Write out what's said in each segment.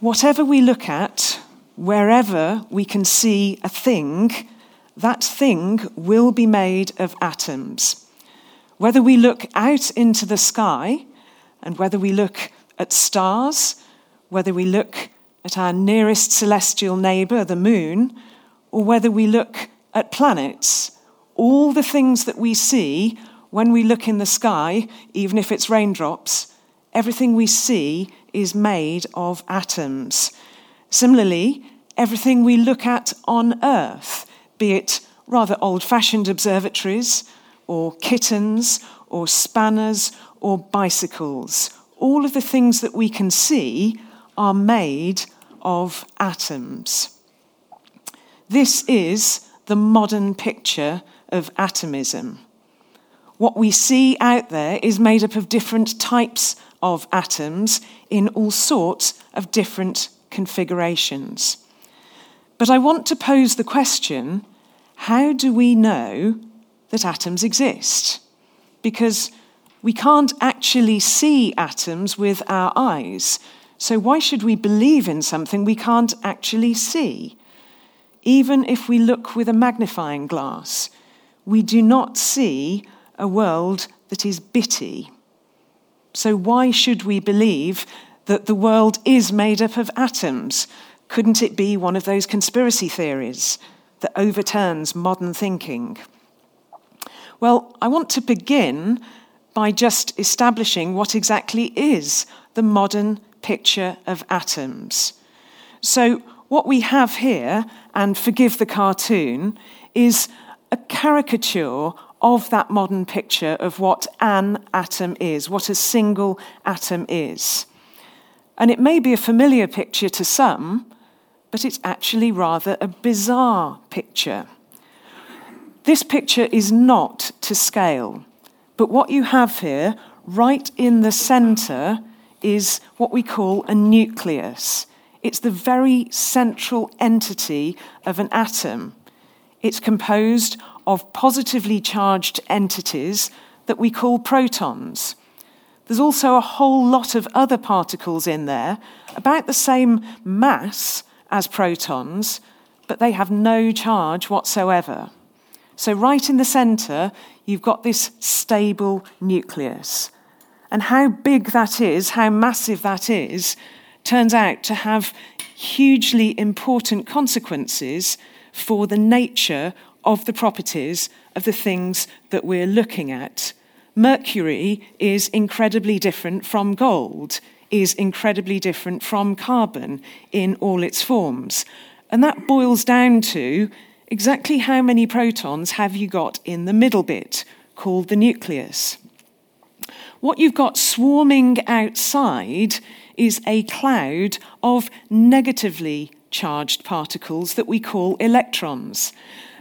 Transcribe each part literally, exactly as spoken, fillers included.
whatever we look at, wherever we can see a thing, that thing will be made of atoms. Whether we look out into the sky, and whether we look at stars, whether we look at our nearest celestial neighbour, the moon, or whether we look at planets, all the things that we see when we look in the sky, even if it's raindrops, everything we see is made of atoms. Similarly, everything we look at on Earth, be it rather old-fashioned observatories, or kittens, or spanners, or bicycles, all of the things that we can see are made of atoms. This is the modern picture of atomism. What we see out there is made up of different types of atoms in all sorts of different configurations. But I want to pose the question, how do we know that atoms exist? Because we can't actually see atoms with our eyes, so why should we believe in something we can't actually see? Even if we look with a magnifying glass, we do not see a world that is bitty. So why should we believe that the world is made up of atoms? Couldn't it be one of those conspiracy theories that overturns modern thinking? Well, I want to begin by just establishing what exactly is the modern picture of atoms. So what we have here, and forgive the cartoon, is a caricature of that modern picture of what an atom is, what a single atom is. And it may be a familiar picture to some, but it's actually rather a bizarre picture. This picture is not to scale, but what you have here, right in the centre, is what we call a nucleus. It's the very central entity of an atom. It's composed of positively charged entities that we call protons. There's also a whole lot of other particles in there, about the same mass as protons, but they have no charge whatsoever. So right in the centre, you've got this stable nucleus. And how big that is, how massive that is, turns out to have hugely important consequences for the nature of the properties of the things that we're looking at. Mercury is incredibly different from gold, is incredibly different from carbon in all its forms. And that boils down to exactly how many protons have you got in the middle bit, called the nucleus. What you've got swarming outside is a cloud of negatively charged particles that we call electrons.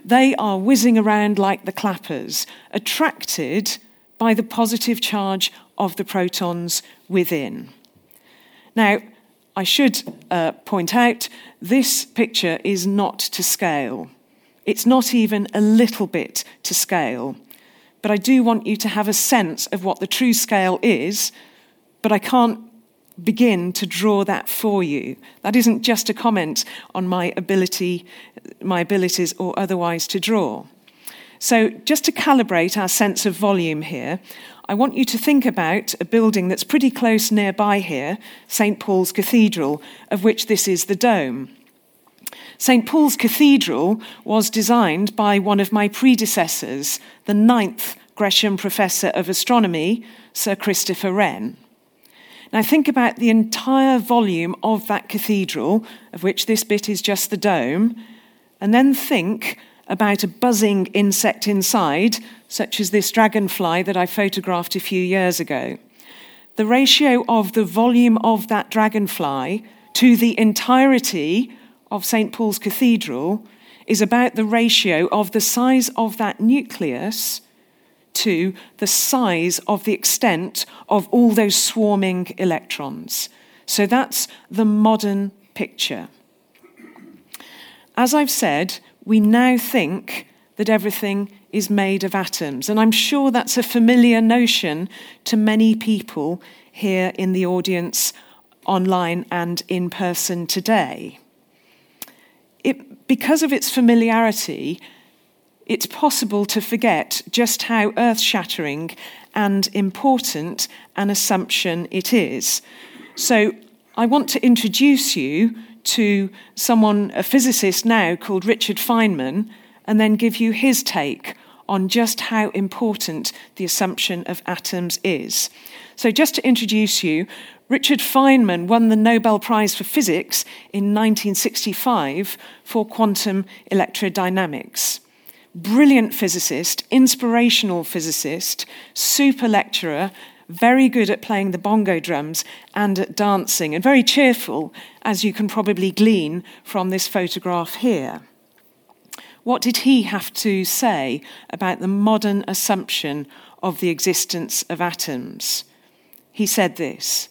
They are whizzing around like the clappers, attracted by the positive charge of the protons within. Now, I should uh, point out, this picture is not to scale. It's not even a little bit to scale. But I do want you to have a sense of what the true scale is, but I can't begin to draw that for you. That isn't just a comment on my ability, my abilities or otherwise to draw. So just to calibrate our sense of volume here, I want you to think about a building that's pretty close nearby here, Saint Paul's Cathedral, of which this is the dome. Saint Paul's Cathedral was designed by one of my predecessors, the ninth Gresham Professor of Astronomy, Sir Christopher Wren. Now think about the entire volume of that cathedral, of which this bit is just the dome, and then think about a buzzing insect inside, such as this dragonfly that I photographed a few years ago. The ratio of the volume of that dragonfly to the entirety of Saint Paul's Cathedral is about the ratio of the size of that nucleus to the size of the extent of all those swarming electrons. So that's the modern picture. As I've said, we now think that everything is made of atoms, and I'm sure that's a familiar notion to many people here in the audience online and in person today. It, because of its familiarity, it's possible to forget just how earth-shattering and important an assumption it is. So I want to introduce you to someone, a physicist now called Richard Feynman, and then give you his take on just how important the assumption of atoms is. So just to introduce you, Richard Feynman won the Nobel Prize for Physics in nineteen sixty-five for quantum electrodynamics. Brilliant physicist, inspirational physicist, super lecturer, very good at playing the bongo drums and at dancing, and very cheerful, as you can probably glean from this photograph here. What did he have to say about the modern assumption of the existence of atoms? He said this: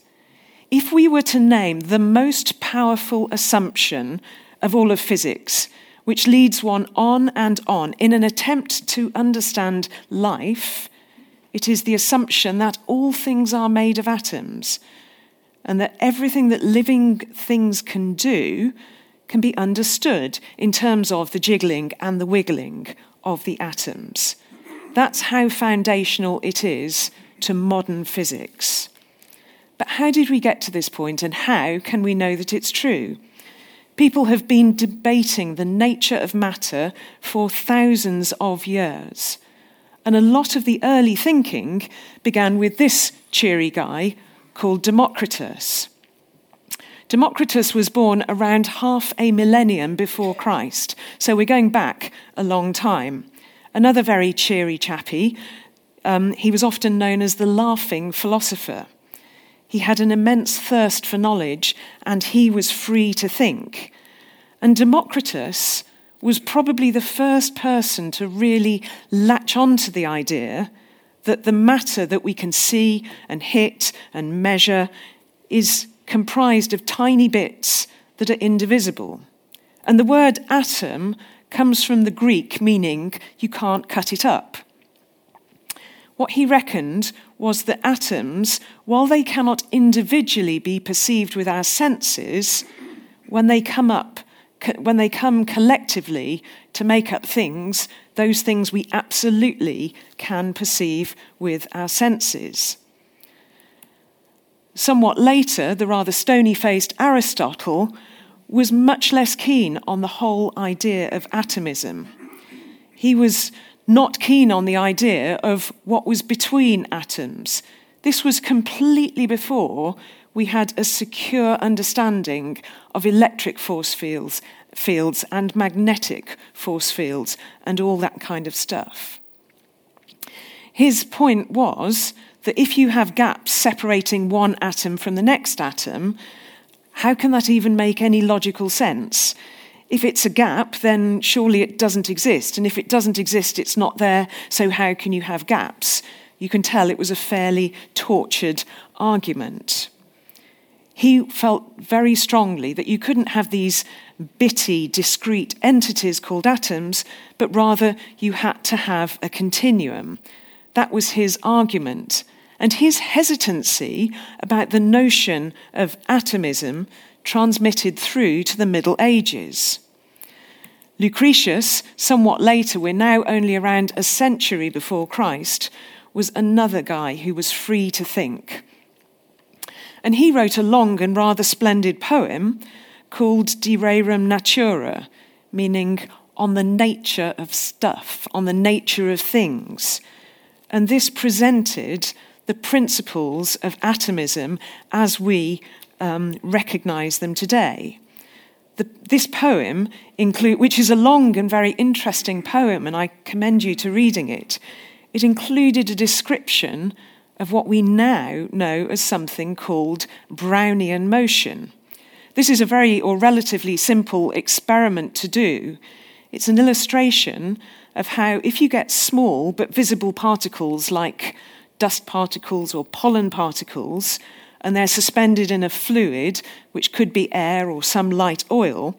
"If we were to name the most powerful assumption of all of physics, which leads one on and on in an attempt to understand life, it is the assumption that all things are made of atoms, and that everything that living things can do can be understood in terms of the jiggling and the wiggling of the atoms." That's how foundational it is to modern physics. But how did we get to this point, and how can we know that it's true? People have been debating the nature of matter for thousands of years, and a lot of the early thinking began with this cheery guy called Democritus. Democritus was born around half a millennium before Christ, so we're going back a long time. Another very cheery chappy. Um, he was often known as the laughing philosopher. He had an immense thirst for knowledge, and he was free to think. And Democritus was probably the first person to really latch onto the idea that the matter that we can see and hit and measure is comprised of tiny bits that are indivisible. And the word atom comes from the Greek meaning you can't cut it up. What he reckoned was that atoms, while they cannot individually be perceived with our senses, when they come up, when they come collectively to make up things, those things we absolutely can perceive with our senses. Somewhat later, the rather stony-faced Aristotle was much less keen on the whole idea of atomism. He was not keen on the idea of what was between atoms. This was completely before we had a secure understanding of electric force fields, fields and magnetic force fields and all that kind of stuff. His point was that if you have gaps separating one atom from the next atom, how can that even make any logical sense? If it's a gap, then surely it doesn't exist, and if it doesn't exist, it's not there, so how can you have gaps? You can tell it was a fairly tortured argument. He felt very strongly that you couldn't have these bitty, discrete entities called atoms, but rather you had to have a continuum. That was his argument. And his hesitancy about the notion of atomism transmitted through to the Middle Ages. Lucretius, somewhat later, we're now only around a century before Christ, was another guy who was free to think. And he wrote a long and rather splendid poem called De Rerum Natura, meaning on the nature of stuff, on the nature of things. And this presented the principles of atomism as we um, recognise them today. The, this poem, include, which is a long and very interesting poem, and I commend you to reading it, it included a description of what we now know as something called Brownian motion. This is a very or relatively simple experiment to do. It's an illustration of how if you get small but visible particles like dust particles or pollen particles, and they're suspended in a fluid, which could be air or some light oil,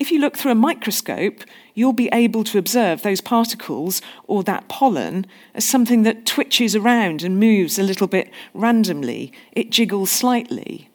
if you look through a microscope, you'll be able to observe those particles or that pollen as something that twitches around and moves a little bit randomly. It jiggles slightly.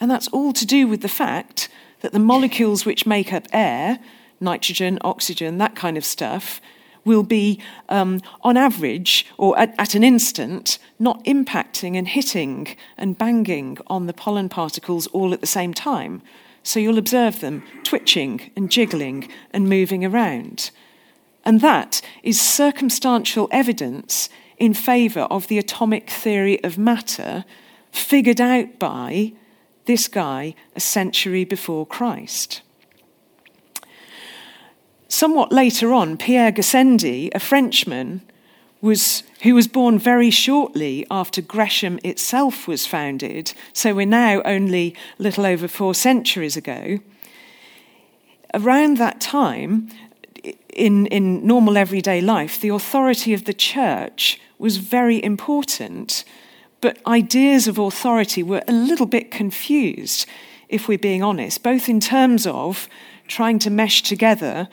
And that's all to do with the fact that the molecules which make up air, nitrogen, oxygen, that kind of stuff, will be, um, on average, or at, at an instant, not impacting and hitting and banging on the pollen particles all at the same time. So you'll observe them twitching and jiggling and moving around. And that is circumstantial evidence in favour of the atomic theory of matter figured out by this guy a century before Christ. Somewhat later on, Pierre Gassendi, a Frenchman, was, who was born very shortly after Gresham itself was founded, so we're now only a little over four centuries ago. Around that time, in, in normal everyday life, the authority of the church was very important, but ideas of authority were a little bit confused, if we're being honest, both in terms of trying to mesh together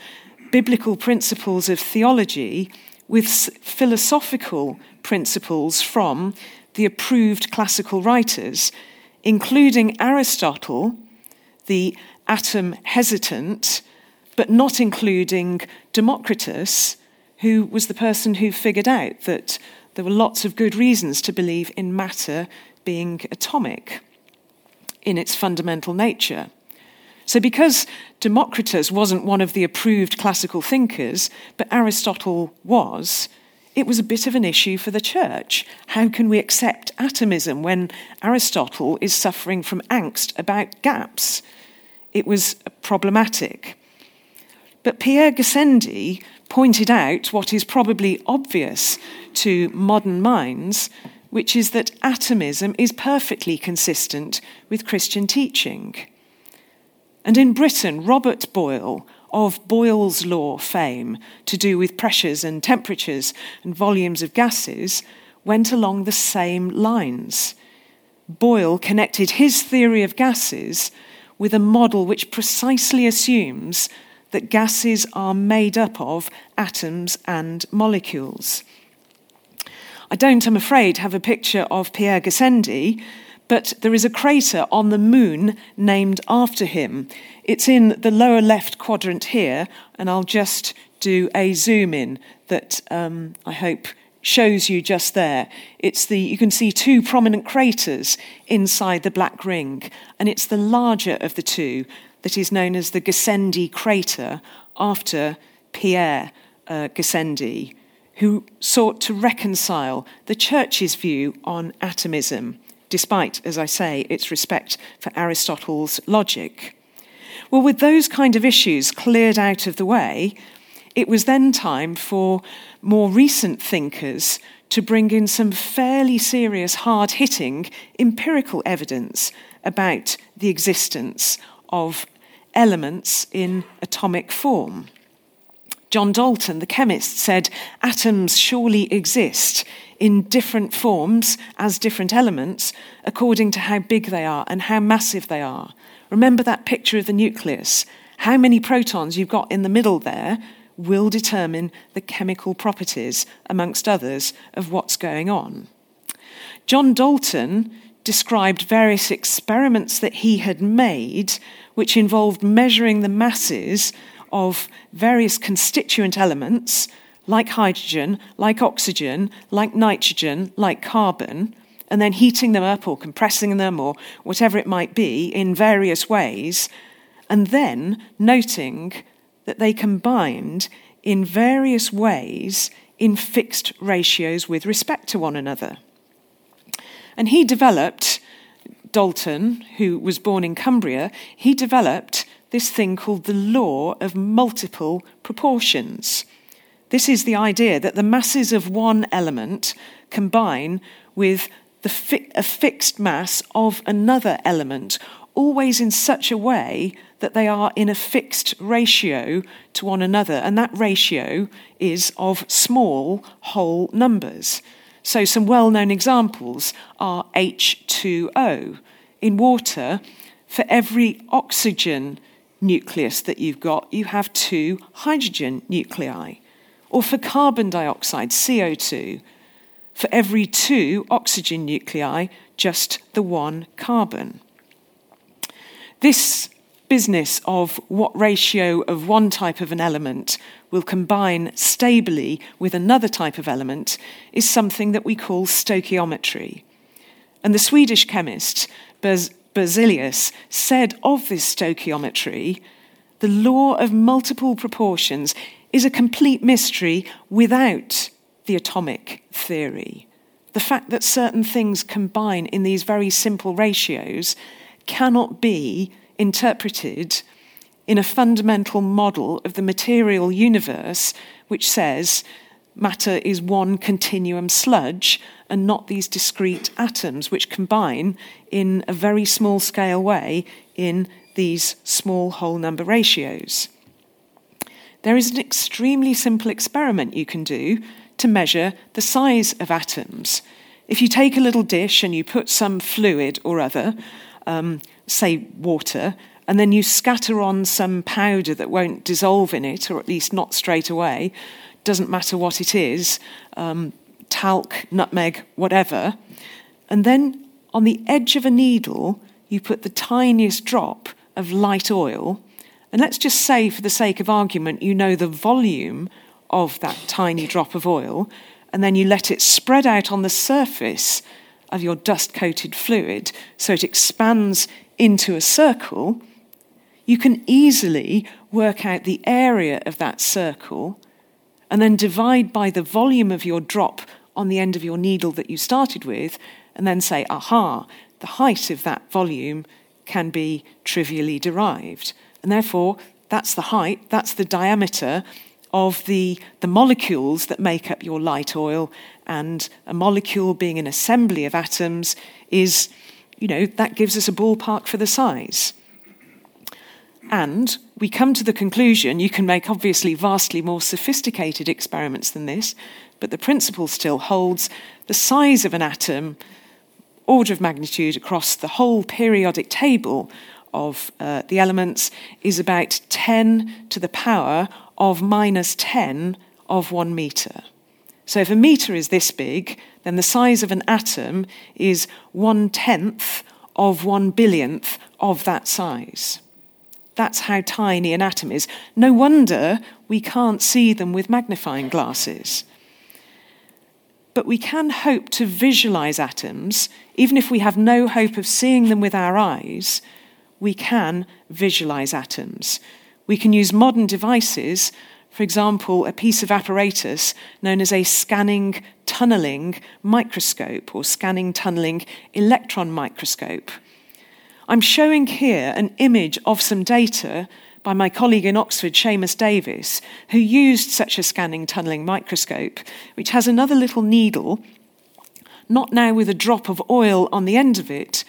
biblical principles of theology with philosophical principles from the approved classical writers, including Aristotle, the atom hesitant, but not including Democritus, who was the person who figured out that there were lots of good reasons to believe in matter being atomic in its fundamental nature. So because Democritus wasn't one of the approved classical thinkers, but Aristotle was, it was a bit of an issue for the church. How can we accept atomism when Aristotle is suffering from angst about gaps? It was problematic. But Pierre Gassendi pointed out what is probably obvious to modern minds, which is that atomism is perfectly consistent with Christian teaching. And in Britain, Robert Boyle, of Boyle's law fame, to do with pressures and temperatures and volumes of gases, went along the same lines. Boyle connected his theory of gases with a model which precisely assumes that gases are made up of atoms and molecules. I don't, I'm afraid, have a picture of Pierre Gassendi, but there is a crater on the moon named after him. It's in the lower left quadrant here, and I'll just do a zoom in that um, I hope shows you just there. It's the you can see two prominent craters inside the black ring, and it's the larger of the two that is known as the Gassendi crater, after Pierre uh, Gassendi, who sought to reconcile the church's view on atomism, despite, as I say, its respect for Aristotle's logic. Well, with those kind of issues cleared out of the way, it was then time for more recent thinkers to bring in some fairly serious, hard-hitting empirical evidence about the existence of elements in atomic form. John Dalton, the chemist, said, "Atoms surely exist in different forms as different elements according to how big they are and how massive they are." Remember that picture of the nucleus. How many protons you've got in the middle there will determine the chemical properties, amongst others, of what's going on. John Dalton described various experiments that he had made which involved measuring the masses of various constituent elements, like hydrogen, like oxygen, like nitrogen, like carbon, and then heating them up or compressing them or whatever it might be in various ways, and then noting that they combined in various ways in fixed ratios with respect to one another. And he developed, Dalton, who was born in Cumbria, he developed this thing called the law of multiple proportions. This is the idea that the masses of one element combine with the fi- a fixed mass of another element, always in such a way that they are in a fixed ratio to one another, and that ratio is of small whole numbers. So some well-known examples are H two O. In water, for every oxygen nucleus that you've got, you have two hydrogen nuclei. Or for carbon dioxide, C O two, for every two oxygen nuclei, just the one carbon. This business of what ratio of one type of an element will combine stably with another type of element is something that we call stoichiometry. And the Swedish chemist Berz- Berzelius said of this stoichiometry, the law of multiple proportions is a complete mystery without the atomic theory. The fact that certain things combine in these very simple ratios cannot be interpreted in a fundamental model of the material universe, which says matter is one continuum sludge and not these discrete atoms which combine in a very small scale way in these small whole number ratios. There is an extremely simple experiment you can do to measure the size of atoms. If you take a little dish and you put some fluid or other, um, say water, and then you scatter on some powder that won't dissolve in it, or at least not straight away, doesn't matter what it is, um, talc, nutmeg, whatever, and then on the edge of a needle you put the tiniest drop of light oil, and let's just say for the sake of argument you know the volume of that tiny drop of oil, and then you let it spread out on the surface of your dust-coated fluid so it expands into a circle, you can easily work out the area of that circle and then divide by the volume of your drop on the end of your needle that you started with, and then say, aha, the height of that volume can be trivially derived. And therefore, that's the height, that's the diameter of the, the molecules that make up your light oil, and a molecule being an assembly of atoms is, you know, that gives us a ballpark for the size. And we come to the conclusion, you can make obviously vastly more sophisticated experiments than this, but the principle still holds. The size of an atom, order of magnitude across the whole periodic table of uh, the elements, is about ten to the power of minus ten of one metre. So if a metre is this big, then the size of an atom is one-tenth of one billionth of that size. That's how tiny an atom is. No wonder we can't see them with magnifying glasses. But we can hope to visualise atoms. Even if we have no hope of seeing them with our eyes, we can visualise atoms. We can use modern devices, for example, a piece of apparatus known as a scanning tunnelling microscope or scanning tunnelling electron microscope. I'm showing here an image of some data by my colleague in Oxford, Seamus Davis, who used such a scanning tunnelling microscope, which has another little needle, not now with a drop of oil on the end of it,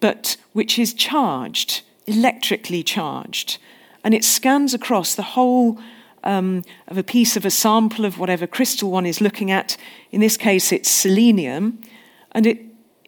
but which is charged, electrically charged. And it scans across the whole um, of a piece of a sample of whatever crystal one is looking at. In this case, it's selenium. And it,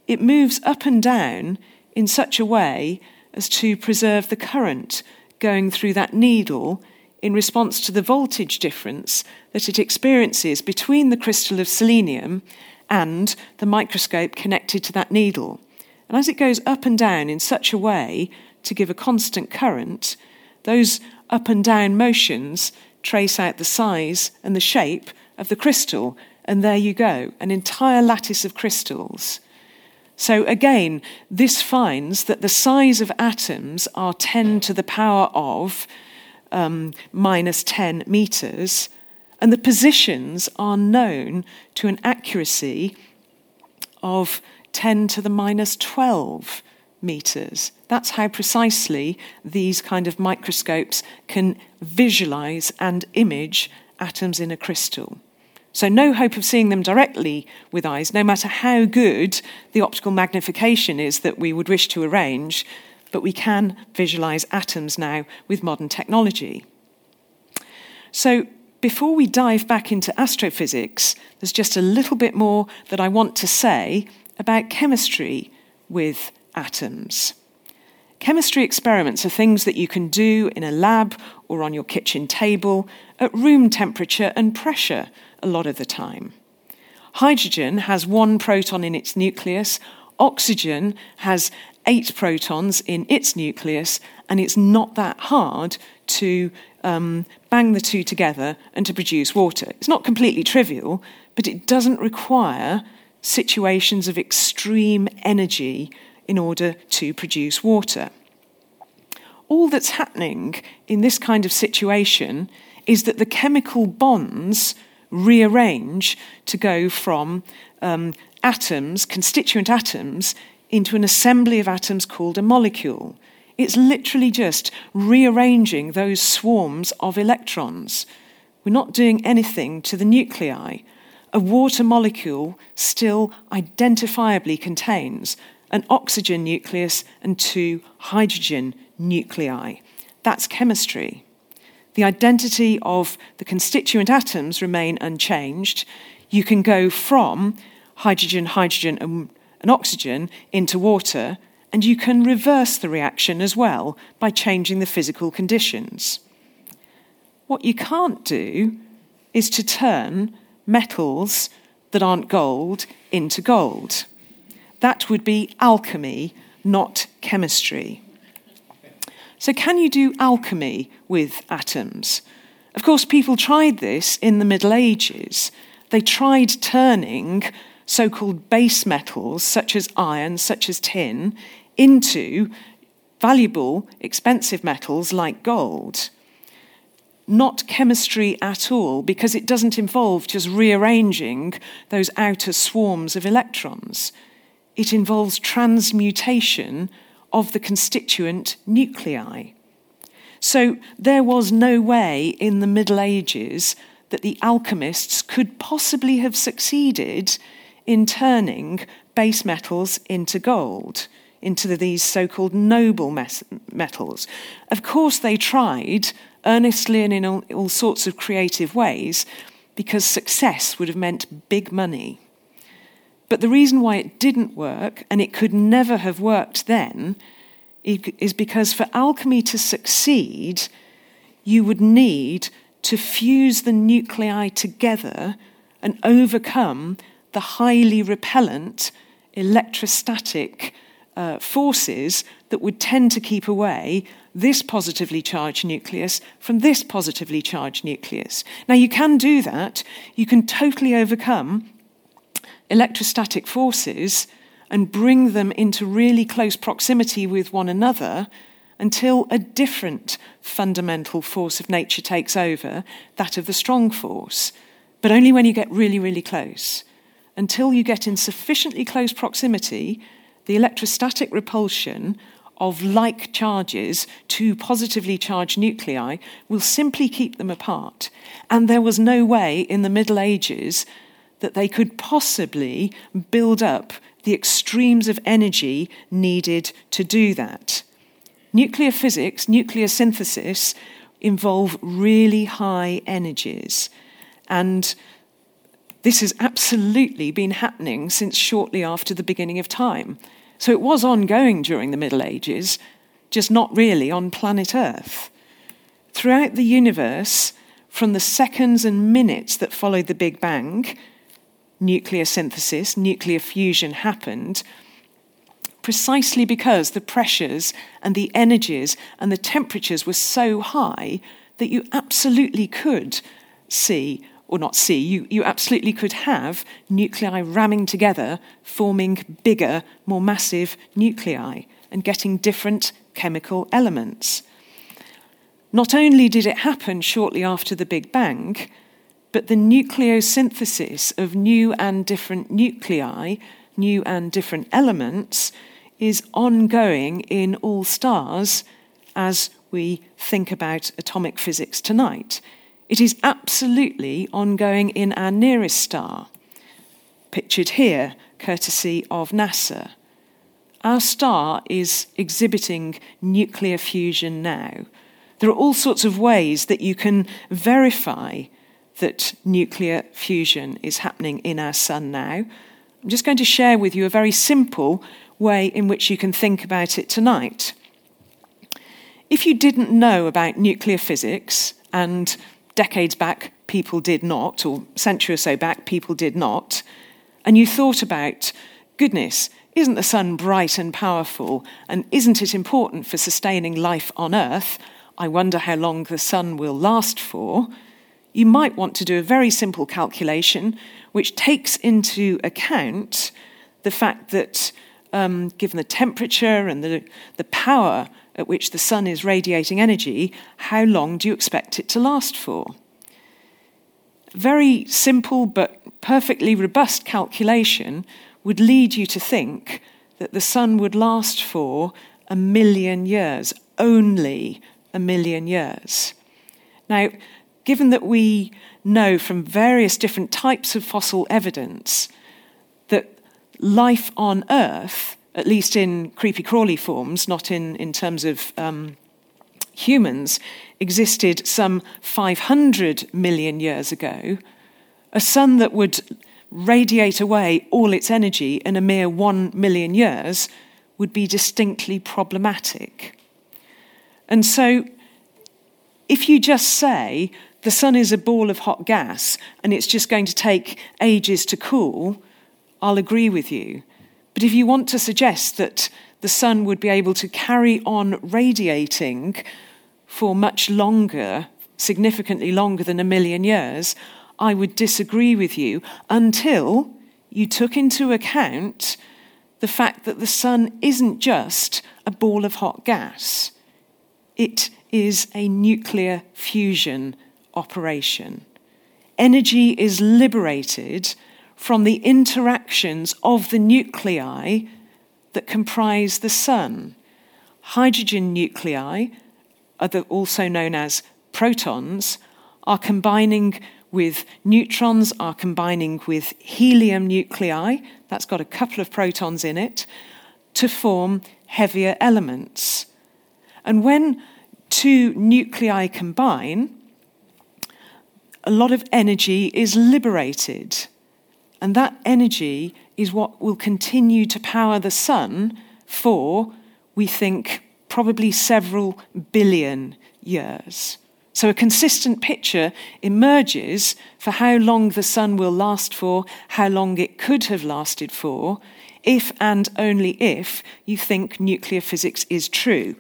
it moves up and down in such a way as to preserve the current going through that needle in response to the voltage difference that it experiences between the crystal of selenium and the microscope connected to that needle. And as it goes up and down in such a way to give a constant current, those up and down motions trace out the size and the shape of the crystal. And there you go, an entire lattice of crystals. So again, this finds that the size of atoms are ten to the power of um, minus ten metres, and the positions are known to an accuracy of ten to the minus twelve metres. That's how precisely these kind of microscopes can visualise and image atoms in a crystal. So no hope of seeing them directly with eyes, no matter how good the optical magnification is that we would wish to arrange, but we can visualise atoms now with modern technology. So before we dive back into astrophysics, there's just a little bit more that I want to say about chemistry with atoms. Chemistry experiments are things that you can do in a lab or on your kitchen table at room temperature and pressure a lot of the time. Hydrogen has one proton in its nucleus. Oxygen has eight protons in its nucleus, and it's not that hard to um, bang the two together and to produce water. It's not completely trivial, but it doesn't require situations of extreme energy in order to produce water. All that's happening in this kind of situation is that the chemical bonds rearrange to go from um, atoms, constituent atoms, into an assembly of atoms called a molecule. It's literally just rearranging those swarms of electrons. We're not doing anything to the nuclei. A water molecule still identifiably contains an oxygen nucleus and two hydrogen nuclei. That's chemistry. The identity of the constituent atoms remain unchanged. You can go from hydrogen, hydrogen and, and oxygen into water, and you can reverse the reaction as well by changing the physical conditions. What you can't do is to turn metals that aren't gold into gold. That would be alchemy, not chemistry. So can you do alchemy with atoms? Of course, people tried this in the Middle Ages. They tried turning so-called base metals, such as iron, such as tin, into valuable, expensive metals like gold. Not chemistry at all, because it doesn't involve just rearranging those outer swarms of electrons. It involves transmutation of the constituent nuclei. So there was no way in the Middle Ages that the alchemists could possibly have succeeded in turning base metals into gold, into these so-called noble mes- metals. Of course they tried earnestly and in all, all sorts of creative ways, because success would have meant big money. But the reason why it didn't work, and it could never have worked then, is because for alchemy to succeed, you would need to fuse the nuclei together and overcome the highly repellent electrostatic uh, forces that would tend to keep away this positively charged nucleus from this positively charged nucleus. Now, you can do that. You can totally overcome electrostatic forces and bring them into really close proximity with one another until a different fundamental force of nature takes over, that of the strong force. But only when you get really, really close. Until you get in sufficiently close proximity, the electrostatic repulsion of like charges to positively charged nuclei will simply keep them apart. And there was no way in the Middle Ages that they could possibly build up the extremes of energy needed to do that. Nuclear physics, nuclear synthesis, involve really high energies. And this has absolutely been happening since shortly after the beginning of time. So it was ongoing during the Middle Ages, just not really on planet Earth. Throughout the universe, from the seconds and minutes that followed the Big Bang, nuclear synthesis, nuclear fusion happened precisely because the pressures and the energies and the temperatures were so high that you absolutely could see, or not see, you, you absolutely could have nuclei ramming together, forming bigger, more massive nuclei and getting different chemical elements. Not only did it happen shortly after the Big Bang, but the nucleosynthesis of new and different nuclei, new and different elements, is ongoing in all stars as we think about atomic physics tonight. It is absolutely ongoing in our nearest star, pictured here, courtesy of NASA. Our star is exhibiting nuclear fusion now. There are all sorts of ways that you can verify that nuclear fusion is happening in our sun now. I'm just going to share with you a very simple way in which you can think about it tonight. If you didn't know about nuclear physics, and decades back people did not, or a century or so back people did not, and you thought about, goodness, isn't the sun bright and powerful, and isn't it important for sustaining life on Earth? I wonder how long the sun will last for. You might want to do a very simple calculation which takes into account the fact that um, given the temperature and the, the power at which the sun is radiating energy, how long do you expect it to last for? Very simple but perfectly robust calculation would lead you to think that the sun would last for a million years, only a million years. Now, given that we know from various different types of fossil evidence that life on Earth, at least in creepy-crawly forms, not in, in terms of um, humans, existed some five hundred million years ago, a sun that would radiate away all its energy in a mere one million years would be distinctly problematic. And so if you just say the sun is a ball of hot gas and it's just going to take ages to cool, I'll agree with you. But if you want to suggest that the sun would be able to carry on radiating for much longer, significantly longer than a million years, I would disagree with you until you took into account the fact that the sun isn't just a ball of hot gas. It is a nuclear fusion operation. Energy is liberated from the interactions of the nuclei that comprise the sun. Hydrogen nuclei, also known as protons, are combining with neutrons, are combining with helium nuclei, that's got a couple of protons in it, to form heavier elements. And when two nuclei combine, a lot of energy is liberated. And that energy is what will continue to power the sun for, we think, probably several billion years. So a consistent picture emerges for how long the sun will last for, how long it could have lasted for, if and only if you think nuclear physics is true,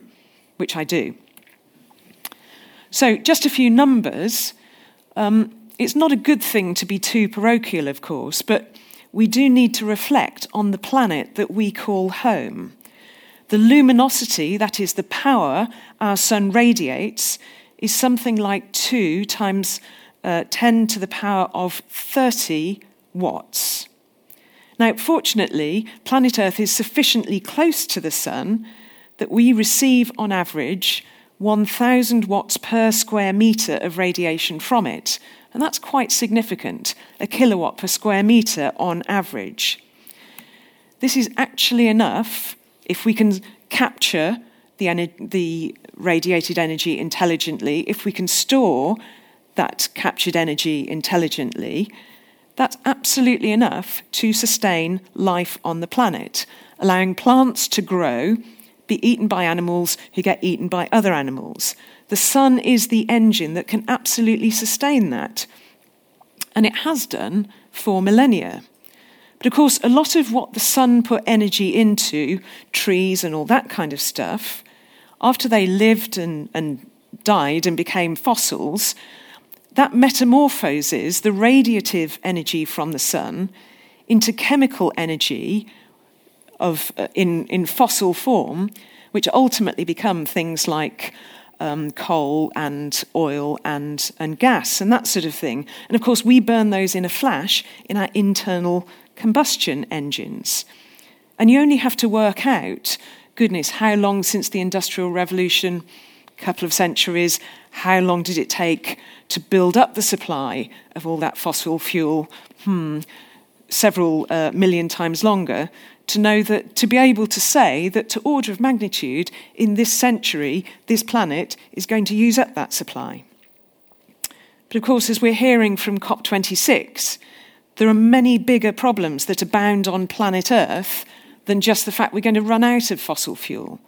which I do. So just a few numbers. Um, it's not a good thing to be too parochial, of course, but we do need to reflect on the planet that we call home. The luminosity, that is the power our sun radiates, is something like two times uh, ten to the power of thirty watts. Now, fortunately, planet Earth is sufficiently close to the sun that we receive, on average, one thousand watts per square metre of radiation from it. And that's quite significant, a kilowatt per square metre on average. This is actually enough if we can capture the ener- the radiated energy intelligently, if we can store that captured energy intelligently, that's absolutely enough to sustain life on the planet, allowing plants to grow, be eaten by animals who get eaten by other animals. The sun is the engine that can absolutely sustain that, and it has done for millennia. But of course, a lot of what the sun put energy into, trees and all that kind of stuff, after they lived and, and died and became fossils, that metamorphoses the radiative energy from the sun into chemical energy of uh, in, in fossil form, which ultimately become things like um, coal and oil and, and gas and that sort of thing. And of course, we burn those in a flash in our internal combustion engines. And you only have to work out, goodness, how long since the Industrial Revolution, a couple of centuries, how long did it take to build up the supply of all that fossil fuel, hmm, several uh, million times longer, to know that, to be able to say that to order of magnitude, in this century, this planet is going to use up that supply. But of course, as we're hearing from COP twenty-six, there are many bigger problems that abound on planet Earth than just the fact we're going to run out of fossil fuel.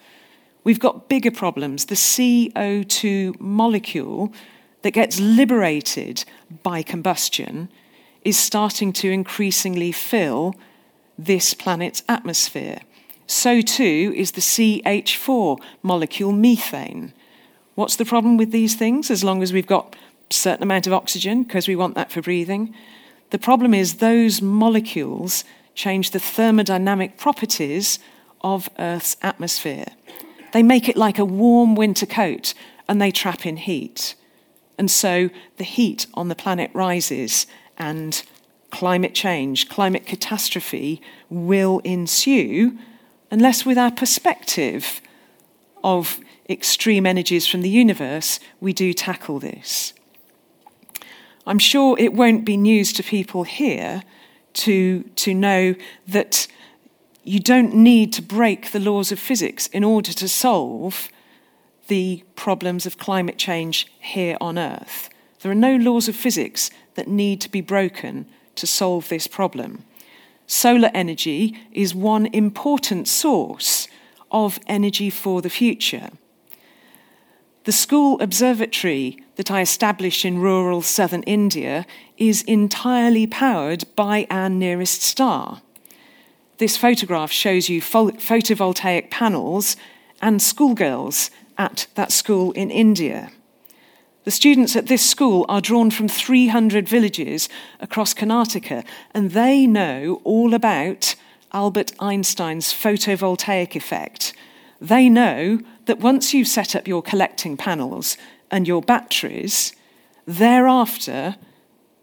We've got bigger problems. The C O two molecule that gets liberated by combustion is starting to increasingly fill this planet's atmosphere. So too is the C H four molecule methane. What's the problem with these things, as long as we've got a certain amount of oxygen, because we want that for breathing? The problem is those molecules change the thermodynamic properties of Earth's atmosphere. They make it like a warm winter coat, and they trap in heat. And so the heat on the planet rises, and climate change, climate catastrophe will ensue, unless with our perspective of extreme energies from the universe, we do tackle this. I'm sure it won't be news to people here to, to know that you don't need to break the laws of physics in order to solve the problems of climate change here on Earth. There are no laws of physics that need to be broken to solve this problem. Solar energy is one important source of energy for the future. The school observatory that I established in rural southern India is entirely powered by our nearest star. This photograph shows you pho- photovoltaic panels and schoolgirls at that school in India. The students at this school are drawn from three hundred villages across Karnataka, and they know all about Albert Einstein's photovoltaic effect. They know that once you've set up your collecting panels and your batteries, thereafter,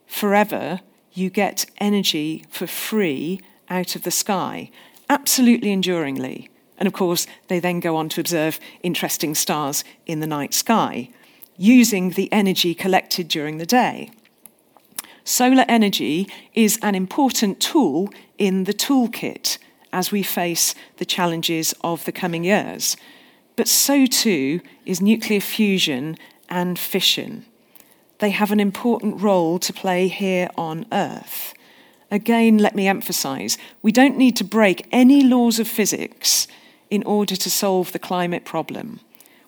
forever, you get energy for free out of the sky, absolutely enduringly. And of course, they then go on to observe interesting stars in the night sky, using the energy collected during the day. Solar energy is an important tool in the toolkit as we face the challenges of the coming years. But so too is nuclear fusion and fission. They have an important role to play here on Earth. Again, let me emphasise, we don't need to break any laws of physics in order to solve the climate problem.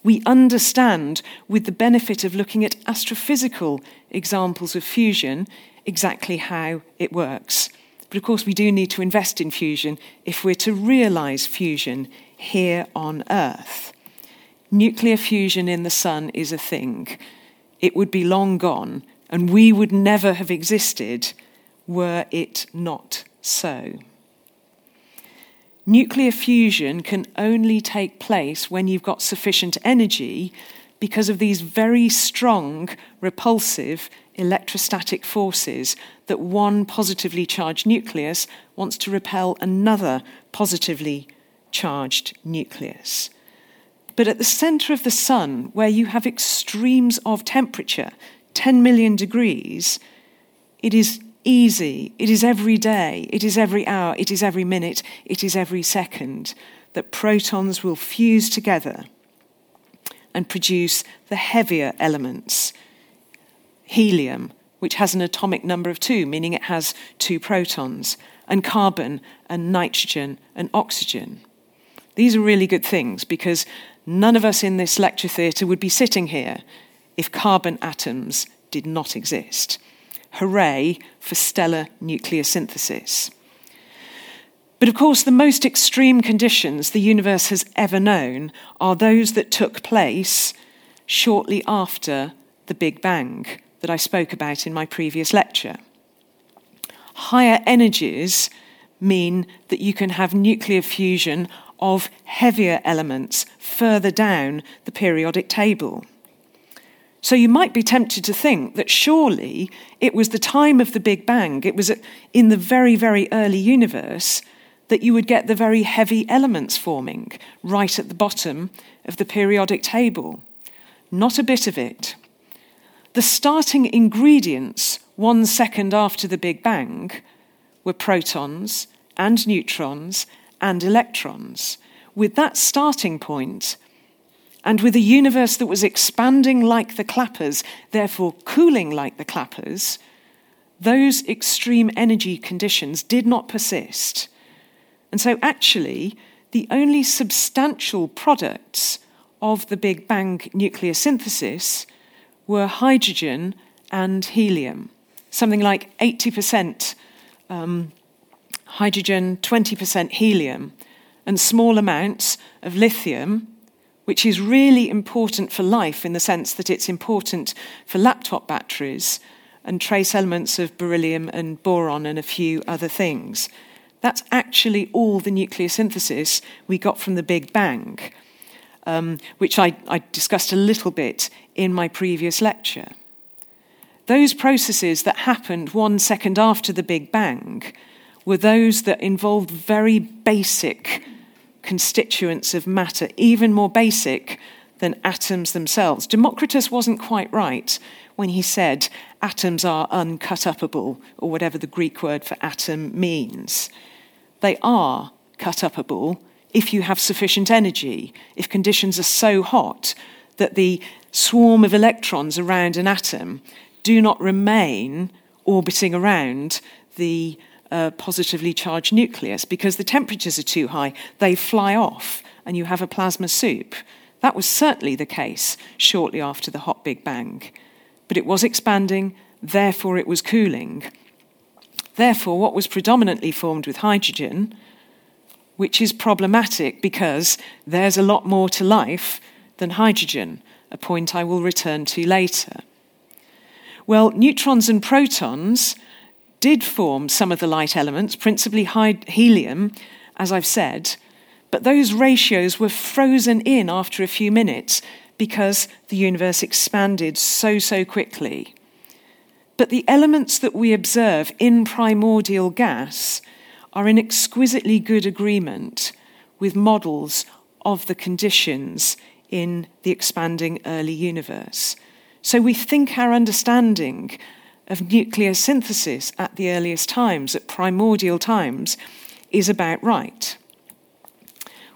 We understand, with the benefit of looking at astrophysical examples of fusion, exactly how it works. But of course, we do need to invest in fusion if we're to realise fusion here on Earth. Nuclear fusion in the sun is a thing. It would be long gone, and we would never have existed were it not so. Nuclear fusion can only take place when you've got sufficient energy because of these very strong, repulsive electrostatic forces that one positively charged nucleus wants to repel another positively charged nucleus. But at the centre of the sun, where you have extremes of temperature, ten million degrees, it is easy, it is every day, it is every hour, it is every minute, it is every second that protons will fuse together and produce the heavier elements. Helium, which has an atomic number of two, meaning it has two protons, and carbon and nitrogen and oxygen. These are really good things because none of us in this lecture theatre would be sitting here if carbon atoms did not exist. Hooray for stellar nuclear synthesis. But of course, the most extreme conditions the universe has ever known are those that took place shortly after the Big Bang that I spoke about in my previous lecture. Higher energies mean that you can have nuclear fusion of heavier elements further down the periodic table. So you might be tempted to think that surely it was the time of the Big Bang, it was in the very, very early universe, that you would get the very heavy elements forming right at the bottom of the periodic table. Not a bit of it. The starting ingredients one second after the Big Bang were protons and neutrons and electrons. With that starting point, and with a universe that was expanding like the clappers, therefore cooling like the clappers, those extreme energy conditions did not persist. And so actually, the only substantial products of the Big Bang nuclear synthesis were hydrogen and helium. Something like eighty percent um, hydrogen, twenty percent helium, and small amounts of lithium, which is really important for life in the sense that it's important for laptop batteries, and trace elements of beryllium and boron and a few other things. That's actually all the nuclear synthesis we got from the Big Bang, um, which I, I discussed a little bit in my previous lecture. Those processes that happened one second after the Big Bang were those that involved very basic constituents of matter, even more basic than atoms themselves. Democritus wasn't quite right when he said atoms are uncut-upable, or whatever the Greek word for atom means. They are cut-upable if you have sufficient energy, if conditions are so hot that the swarm of electrons around an atom do not remain orbiting around the uh, positively charged nucleus, because the temperatures are too high, they fly off, and you have a plasma soup. That was certainly the case shortly after the hot Big Bang. But it was expanding, therefore it was cooling. Therefore, what was predominantly formed with hydrogen, which is problematic because there's a lot more to life than hydrogen, a point I will return to later. Well, neutrons and protons did form some of the light elements, principally helium, as I've said, but those ratios were frozen in after a few minutes because the universe expanded so, so quickly. But the elements that we observe in primordial gas are in exquisitely good agreement with models of the conditions in the expanding early universe. So we think our understanding of nuclear synthesis at the earliest times, at primordial times, is about right.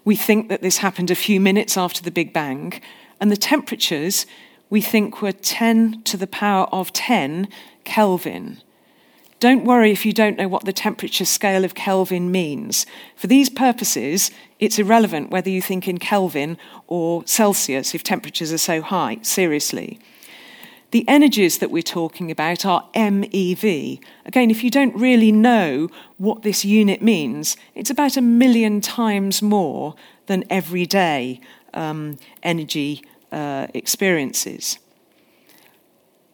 We think that this happened a few minutes after the Big Bang, and the temperatures, we think, were ten to the power of ten Kelvin. Don't worry if you don't know what the temperature scale of Kelvin means. For these purposes, it's irrelevant whether you think in Kelvin or Celsius if temperatures are so high, seriously. The energies that we're talking about are MeV. Again, if you don't really know what this unit means, it's about a million times more than everyday um, energy Uh, experiences.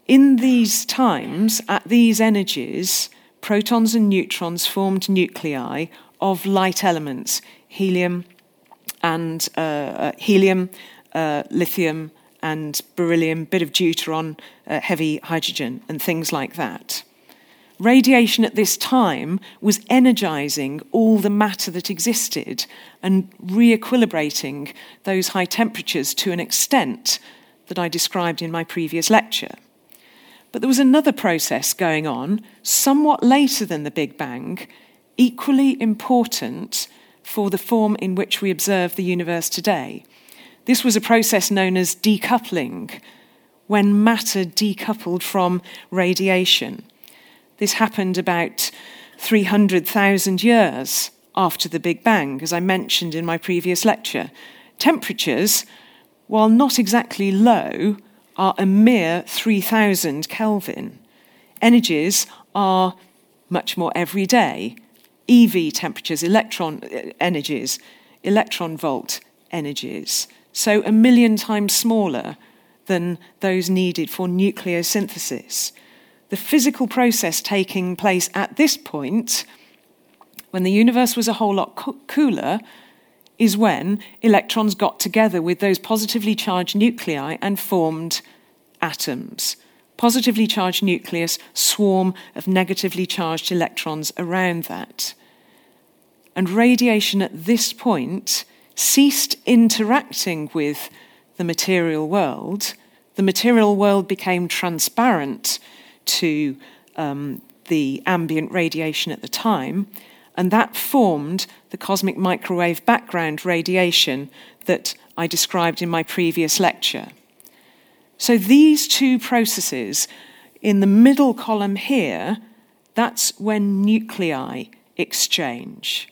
In these times, at these energies, protons and neutrons formed nuclei of light elements, helium and uh, uh, helium, uh, lithium and beryllium, bit of deuteron, uh, heavy hydrogen, and things like that. Radiation at this time was energizing all the matter that existed and re-equilibrating those high temperatures to an extent that I described in my previous lecture. But there was another process going on, somewhat later than the Big Bang, equally important for the form in which we observe the universe today. This was a process known as decoupling, when matter decoupled from radiation. This happened about three hundred thousand years after the Big Bang, as I mentioned in my previous lecture. Temperatures, while not exactly low, are a mere three thousand Kelvin. Energies are much more everyday. E V temperatures, electron energies, electron volt energies. So a million times smaller than those needed for nucleosynthesis. The physical process taking place at this point, when the universe was a whole lot co- cooler, is when electrons got together with those positively charged nuclei and formed atoms. Positively charged nucleus, swarm of negatively charged electrons around that. And radiation at this point ceased interacting with the material world. The material world became transparent to um, the ambient radiation at the time, and that formed the cosmic microwave background radiation that I described in my previous lecture. So these two processes, in the middle column here, that's when nuclei exchange.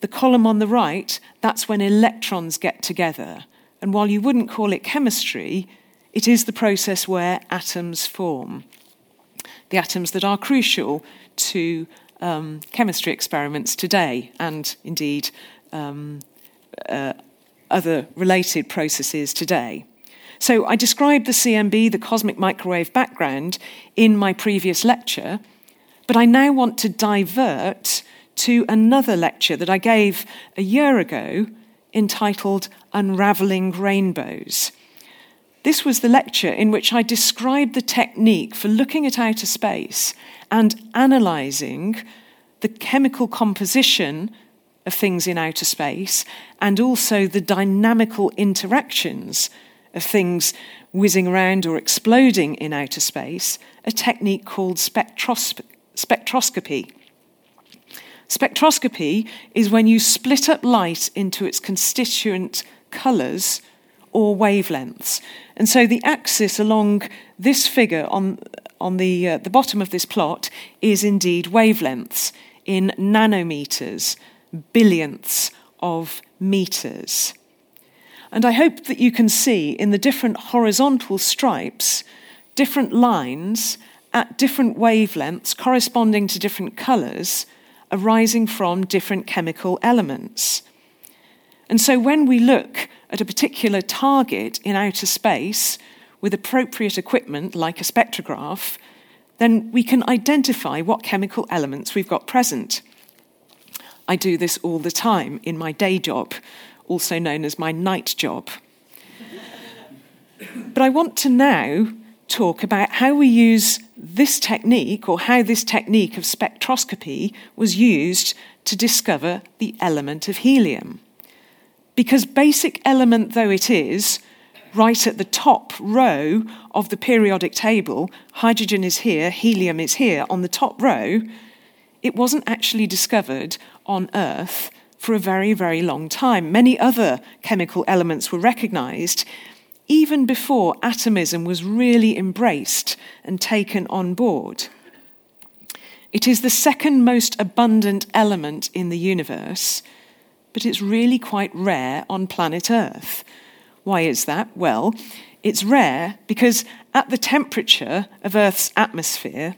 The column on the right, that's when electrons get together. And while you wouldn't call it chemistry, it is the process where atoms form. The atoms that are crucial to um, chemistry experiments today, and indeed um, uh, other related processes today. So I described the C M B, the cosmic microwave background, in my previous lecture, but I now want to divert to another lecture that I gave a year ago entitled Unravelling Rainbows. This was the lecture in which I described the technique for looking at outer space and analysing the chemical composition of things in outer space and also the dynamical interactions of things whizzing around or exploding in outer space, a technique called spectros- spectroscopy. Spectroscopy is when you split up light into its constituent colours or wavelengths. And so the axis along this figure on on the uh, the bottom of this plot is indeed wavelengths in nanometers, billionths of meters. And I hope that you can see in the different horizontal stripes, different lines at different wavelengths corresponding to different colours arising from different chemical elements. And so when we look at a particular target in outer space with appropriate equipment like a spectrograph, then we can identify what chemical elements we've got present. I do this all the time in my day job, also known as my night job. But I want to now talk about how we use this technique, or how this technique of spectroscopy was used to discover the element of helium. Because basic element though it is, right at the top row of the periodic table, hydrogen is here, helium is here, on the top row, it wasn't actually discovered on Earth for a very, very long time. Many other chemical elements were recognised even before atomism was really embraced and taken on board. It is the second most abundant element in the universe, but it's really quite rare on planet Earth. Why is that? Well, it's rare because at the temperature of Earth's atmosphere,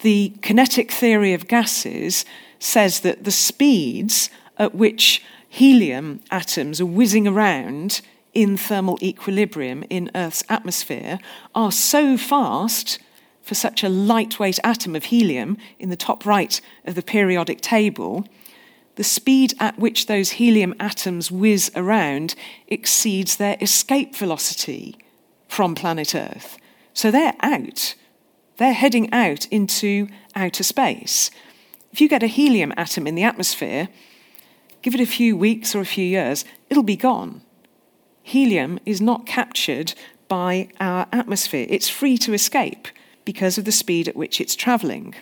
the kinetic theory of gases says that the speeds at which helium atoms are whizzing around in thermal equilibrium in Earth's atmosphere are so fast for such a lightweight atom of helium in the top right of the periodic table, the speed at which those helium atoms whiz around exceeds their escape velocity from planet Earth. So they're out. They're heading out into outer space. If you get a helium atom in the atmosphere, give it a few weeks or a few years, it'll be gone. Helium is not captured by our atmosphere. It's free to escape because of the speed at which it's travelling.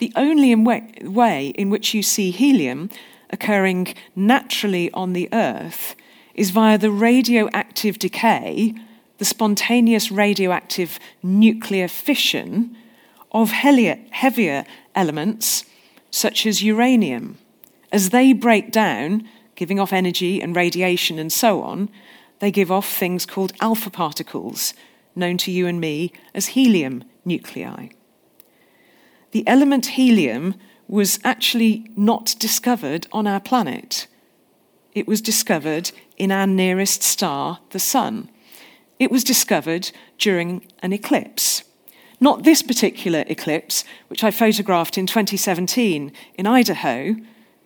The only way in which you see helium occurring naturally on the Earth is via the radioactive decay, the spontaneous radioactive nuclear fission of heavier elements such as uranium. As they break down, giving off energy and radiation and so on, they give off things called alpha particles, known to you and me as helium nuclei. The element helium was actually not discovered on our planet. It was discovered in our nearest star, the Sun. It was discovered during an eclipse. Not this particular eclipse, which I photographed in twenty seventeen in Idaho,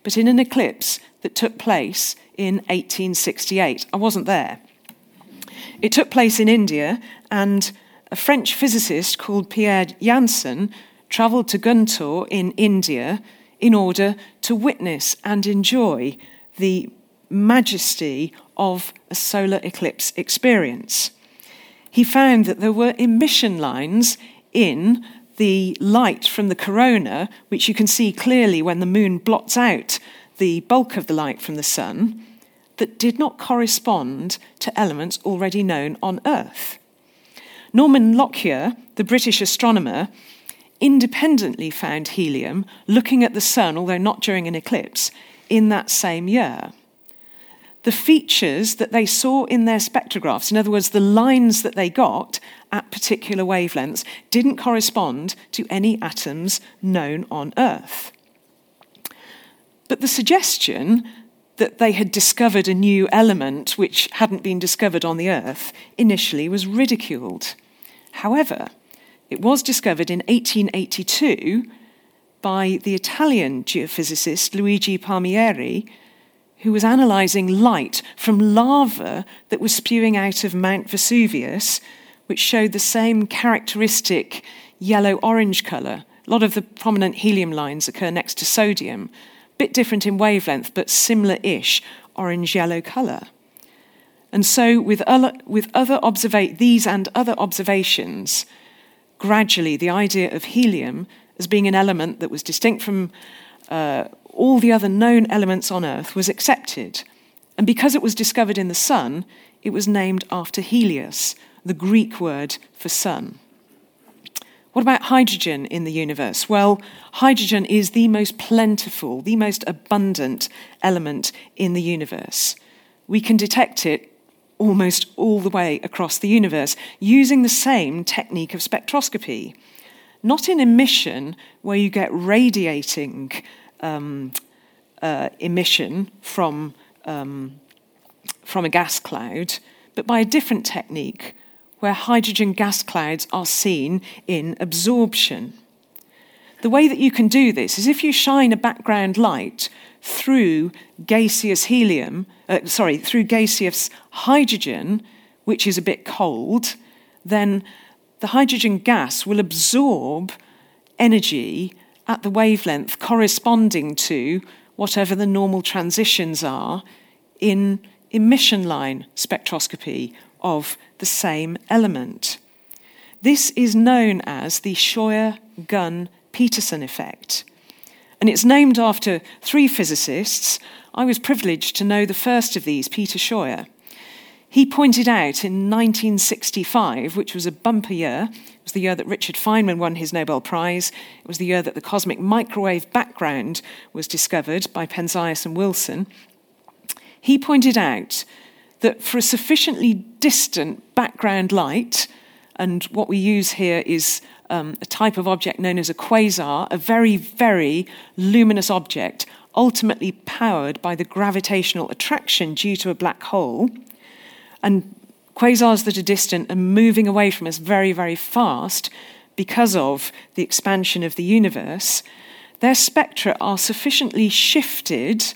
but in an eclipse that took place in eighteen sixty-eight. I wasn't there. It took place in India, and a French physicist called Pierre Janssen travelled to Guntur in India in order to witness and enjoy the majesty of a solar eclipse experience. He found that there were emission lines in the light from the corona, which you can see clearly when the moon blots out the bulk of the light from the sun, that did not correspond to elements already known on Earth. Norman Lockyer, the British astronomer, independently found helium looking at the sun, although not during an eclipse, in that same year. the features that they saw in their spectrographs, in other words, the lines that they got at particular wavelengths, didn't correspond to any atoms known on Earth. But the suggestion that they had discovered a new element which hadn't been discovered on the Earth initially was ridiculed. However, it was discovered in eighteen eighty-two by the Italian geophysicist Luigi Palmieri, who was analysing light from lava that was spewing out of Mount Vesuvius, which showed the same characteristic yellow-orange colour. A lot of the prominent helium lines occur next to sodium. Bit different in wavelength, but similar-ish orange-yellow colour. And so with other, with other observa- these and other observations, gradually the idea of helium as being an element that was distinct from uh, all the other known elements on Earth was accepted. And because it was discovered in the sun, it was named after Helios, the Greek word for sun. What about hydrogen in the universe? Well, hydrogen is the most plentiful, the most abundant element in the universe. We can detect it almost all the way across the universe using the same technique of spectroscopy. Not in emission, where you get radiating um, uh, emission from, um, from a gas cloud, but by a different technique, where hydrogen gas clouds are seen in absorption. The way that you can do this is if you shine a background light through gaseous helium, uh, sorry, through gaseous hydrogen, which is a bit cold, then the hydrogen gas will absorb energy at the wavelength corresponding to whatever the normal transitions are in emission line spectroscopy of the same element. This is known as the Scheuer-Gunn-Peterson effect, and it's named after three physicists. I was privileged to know the first of these, Peter Scheuer. He pointed out in nineteen sixty-five, which was a bumper year, it was the year that Richard Feynman won his Nobel Prize, it was the year that the cosmic microwave background was discovered by Penzias and Wilson, he pointed out that for a sufficiently distant background light, and what we use here is um, a type of object known as a quasar, a very, very luminous object, ultimately powered by the gravitational attraction due to a black hole. And quasars that are distant are moving away from us very, very fast because of the expansion of the universe. Their spectra are sufficiently shifted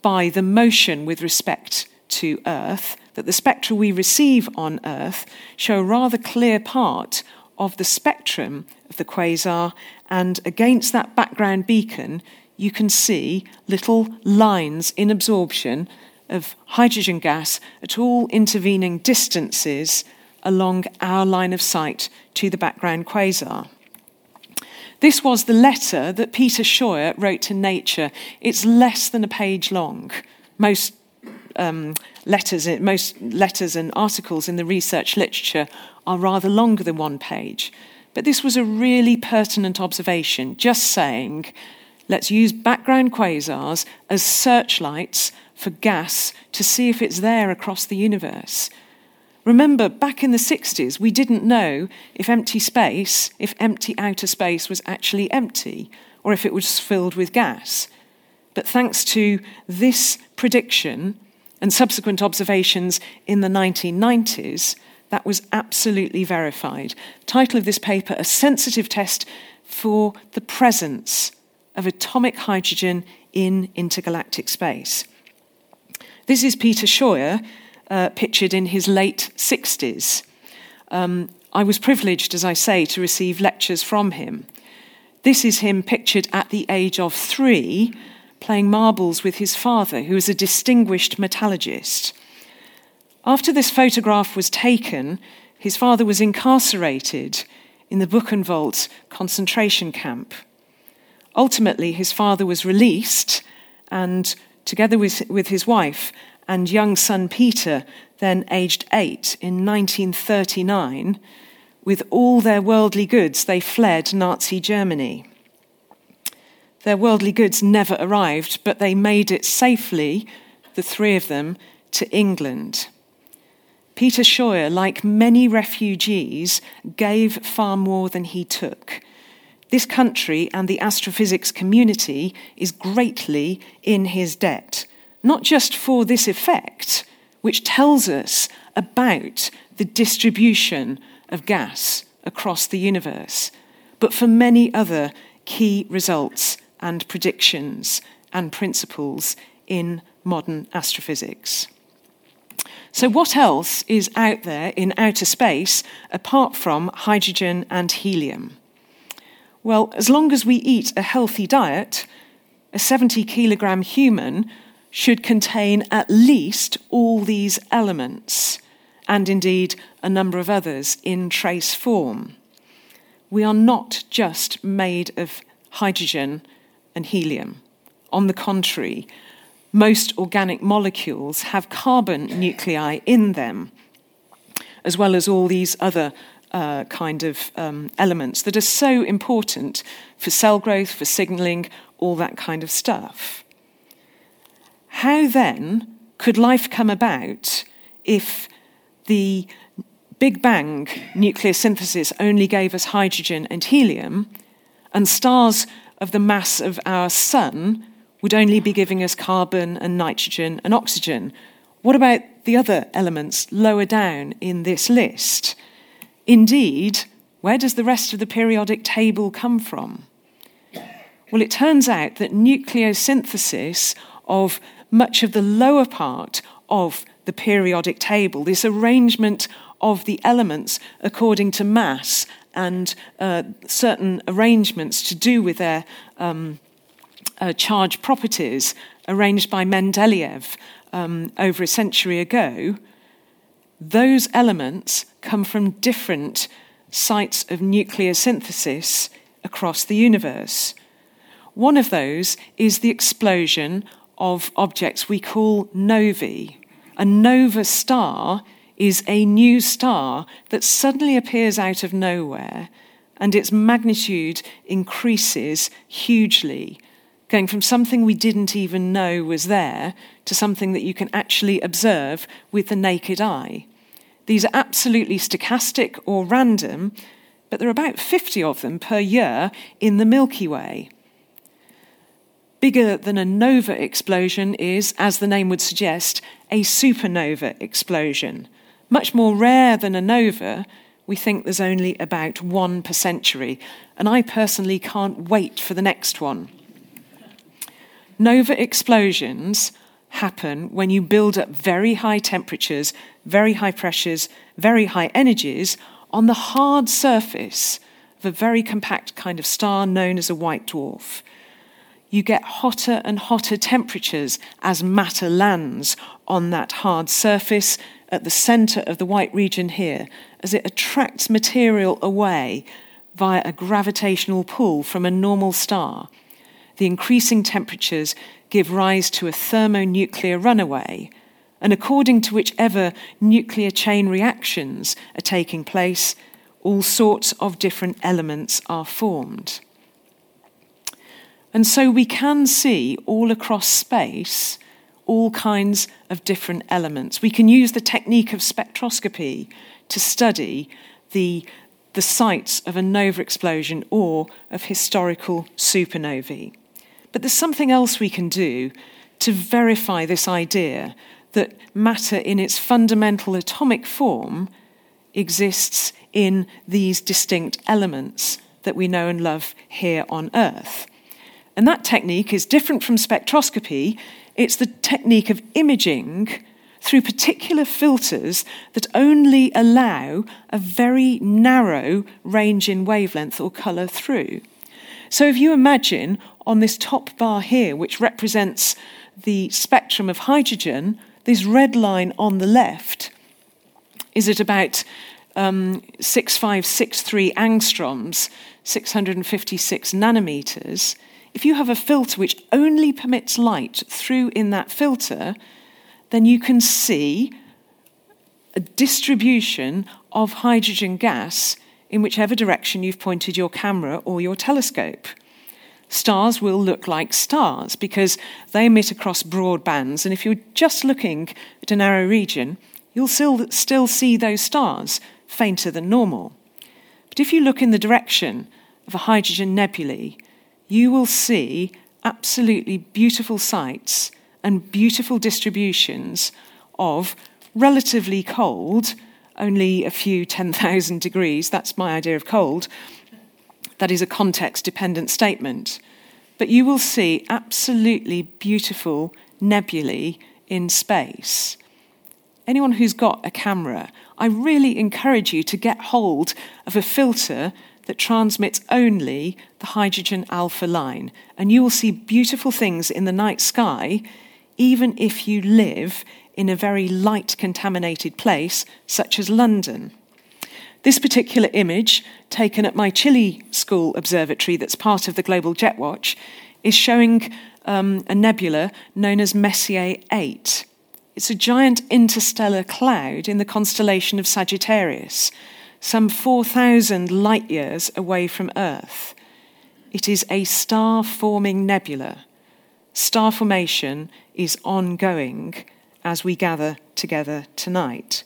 by the motion with respect to Earth, that the spectra we receive on Earth show a rather clear part of the spectrum of the quasar, and against that background beacon you can see little lines in absorption of hydrogen gas at all intervening distances along our line of sight to the background quasar. This was the letter that Peter Scheuer wrote to Nature. It's less than a page long. Most Um, letters, most letters and articles in the research literature are rather longer than one page. But this was a really pertinent observation, just saying, let's use background quasars as searchlights for gas to see if it's there across the universe. Remember, back in the sixties, we didn't know if empty space, if empty outer space was actually empty, or if it was filled with gas. But thanks to this prediction and subsequent observations in the nineteen nineties, that was absolutely verified. Title of this paper, A Sensitive Test for the Presence of Atomic Hydrogen in Intergalactic Space. This is Peter Scheuer, uh, pictured in his late sixties. Um, I was privileged, as I say, to receive lectures from him. This is him pictured at the age of three, playing marbles with his father, who was a distinguished metallurgist. After this photograph was taken, his father was incarcerated in the Buchenwald concentration camp. Ultimately, his father was released, and together with, with his wife and young son Peter, then aged eight, in nineteen thirty-nine, with all their worldly goods, they fled Nazi Germany. Their worldly goods never arrived, but they made it safely the three of them, to England. Peter Scheuer, like many refugees, gave far more than he took. This country and the astrophysics community is greatly in his debt, not just for this effect, which tells us about the distribution of gas across the universe, but for many other key results and predictions and principles in modern astrophysics. So what else is out there in outer space apart from hydrogen and helium? Well, as long as we eat a healthy diet, a seventy kilogram human should contain at least all these elements, and indeed a number of others in trace form. We are not just made of hydrogen and helium. On the contrary, most organic molecules have carbon nuclei in them, as well as all these other uh, kind of um, elements that are so important for cell growth, for signalling, all that kind of stuff. How then could life come about if the Big Bang nucleosynthesis only gave us hydrogen and helium, and stars of the mass of our sun would only be giving us carbon and nitrogen and oxygen? What about the other elements lower down in this list? Indeed, where does the rest of the periodic table come from? Well, it turns out that nucleosynthesis of much of the lower part of the periodic table, this arrangement of the elements according to mass and uh, certain arrangements to do with their um, uh, charge properties, arranged by Mendeleev um, over a century ago, those elements come from different sites of nucleosynthesis across the universe. One of those is the explosion of objects we call novae. A nova star is a new star that suddenly appears out of nowhere, and its magnitude increases hugely, going from something we didn't even know was there to something that you can actually observe with the naked eye. These are absolutely stochastic or random, but there are about fifty of them per year in the Milky Way. Bigger than a nova explosion is, as the name would suggest, a supernova explosion. Much more rare than a nova, we think there's only about one per century, and I personally can't wait for the next one. Nova explosions happen when you build up very high temperatures, very high pressures, very high energies on the hard surface of a very compact kind of star known as a white dwarf. You get hotter and hotter temperatures as matter lands on that hard surface at the centre of the white region here, as it attracts material away via a gravitational pull from a normal star. The increasing temperatures give rise to a thermonuclear runaway, and according to whichever nuclear chain reactions are taking place, all sorts of different elements are formed. And so we can see all across space all kinds of different elements. We can use the technique of spectroscopy to study the, the sites of a nova explosion or of historical supernovae. But there's something else we can do to verify this idea that matter in its fundamental atomic form exists in these distinct elements that we know and love here on Earth. And that technique is different from spectroscopy. It's the technique of imaging through particular filters that only allow a very narrow range in wavelength or colour through. So if you imagine on this top bar here, which represents the spectrum of hydrogen, this red line on the left is at about um, six five six three angstroms, six hundred fifty-six nanometres. If you have a filter which only permits light through in that filter, then you can see a distribution of hydrogen gas in whichever direction you've pointed your camera or your telescope. stars will look like stars because they emit across broad bands, and if you're just looking at a narrow region, you'll still, still see those stars fainter than normal. But if you look in the direction of a hydrogen nebulae, you will see absolutely beautiful sights and beautiful distributions of relatively cold, only a few ten thousand degrees, that's my idea of cold, that is a context-dependent statement, but you will see absolutely beautiful nebulae in space. Anyone who's got a camera, I really encourage you to get hold of a filter that transmits only the hydrogen alpha line, and you will see beautiful things in the night sky, even if you live in a very light-contaminated place, such as London. This particular image, taken at my Chile School Observatory that's part of the Global Jet Watch, is showing um, a nebula known as Messier eight. It's a giant interstellar cloud in the constellation of Sagittarius, some four thousand light-years away from Earth. It is a star-forming nebula. Star formation is ongoing as we gather together tonight.